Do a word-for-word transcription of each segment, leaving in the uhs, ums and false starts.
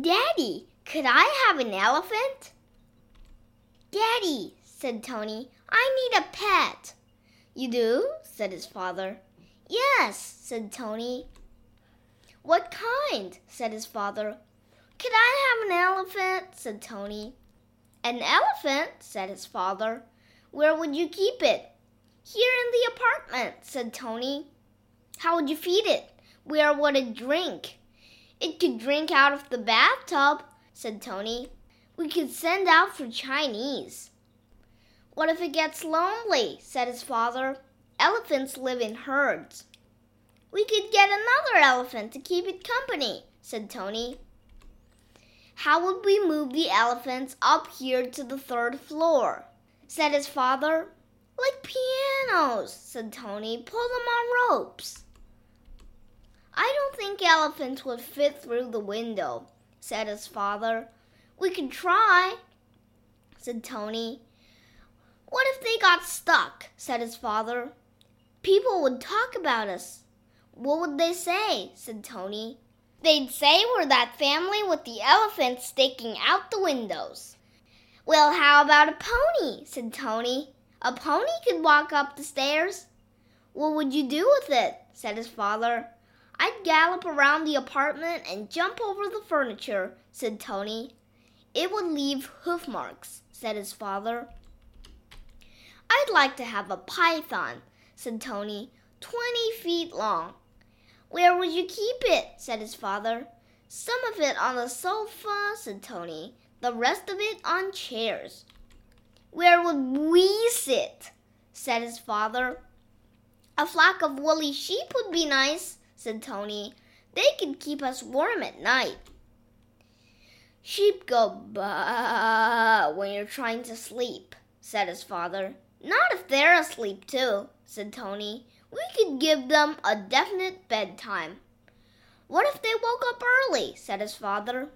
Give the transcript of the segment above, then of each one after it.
Daddy, could I have an elephant? Daddy, said Tony, I need a pet. You do? Said his father. Yes, said Tony. What kind? Said his father. Could I have an elephant? Said Tony. An elephant? Said his father. Where would you keep it? Here in the apartment, said Tony. How would you feed it? Where would it drink? It could drink out of the bathtub, said Tony. We could send out for Chinese. What if it gets lonely? Said his father. Elephants live in herds. We could get another elephant to keep it company, said Tony. How would we move the elephants up here to the third floor? Said his father. Like pianos, said Tony. Pull them on ropes. I don't think elephants would fit through the window, said his father. We could try, said Tony. What if they got stuck? Said his father. People would talk about us. What would they say? Said Tony. They'd say we're that family with the elephants sticking out the windows. Well, how about a pony? Said Tony. A pony could walk up the stairs. What would you do with it? Said his father. I'd gallop around the apartment and jump over the furniture, said Tony. It would leave hoof marks, said his father. I'd like to have a python, said Tony, twenty feet long. Where would you keep it? Said his father. Some of it on the sofa, said Tony. The rest of it on chairs. Where would we sit? Said his father. A flock of woolly sheep would be nice, said Tony. They could keep us warm at night. Sheep go baa when you're trying to sleep, said his father. Not if they're asleep, too, said Tony. We could give them a definite bedtime. What if they woke up early? Said his father.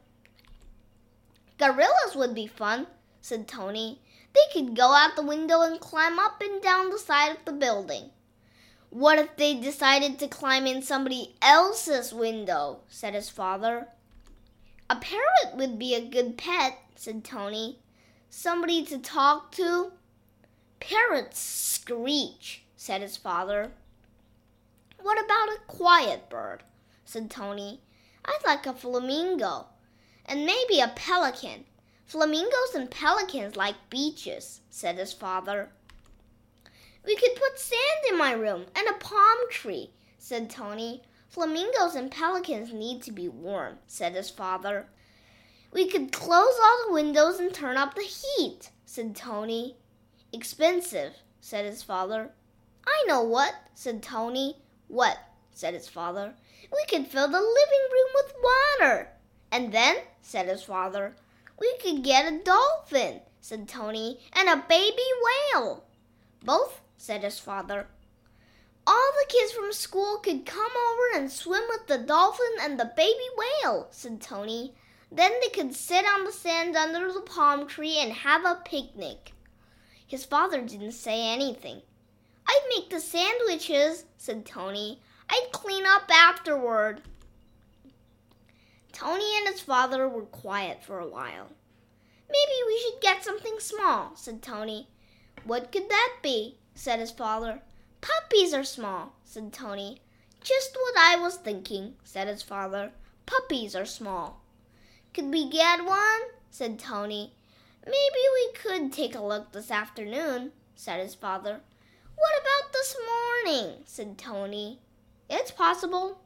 Gorillas would be fun, said Tony. They could go out the window and climb up and down the side of the building. What if they decided to climb in somebody else's window? Said his father. A parrot would be a good pet, said Tony. Somebody to talk to? Parrots screech, said his father. What about a quiet bird? Said Tony. I'd like a flamingo, and maybe a pelican. Flamingos and pelicans like beaches, said his father. We could put sand in my room and a palm tree, said Tony. Flamingos and pelicans need to be warm, said his father. We could close all the windows and turn up the heat, said Tony. Expensive, said his father. I know what, said Tony. What, said his father. We could fill the living room with water. And then, said his father, we could get a dolphin, said Tony, and a baby whale. Both, said his father. All the kids from school could come over and swim with the dolphin and the baby whale, said Tony. Then they could sit on the sand under the palm tree and have a picnic. His father didn't say anything. I'd make the sandwiches, said Tony. I'd clean up afterward. Tony and his father were quiet for a while. Maybe we should get something small, said Tony. What could that be? Said his father. Puppies are small, said Tony. Just what I was thinking, said his father. Puppies are small. Could we get one? Said Tony. Maybe we could take a look this afternoon, said his father. What about this morning? Said Tony. It's possible,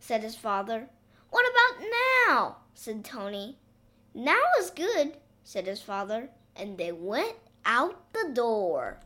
said his father. What about now? Said Tony. Now is good, said his father, and they went out the door.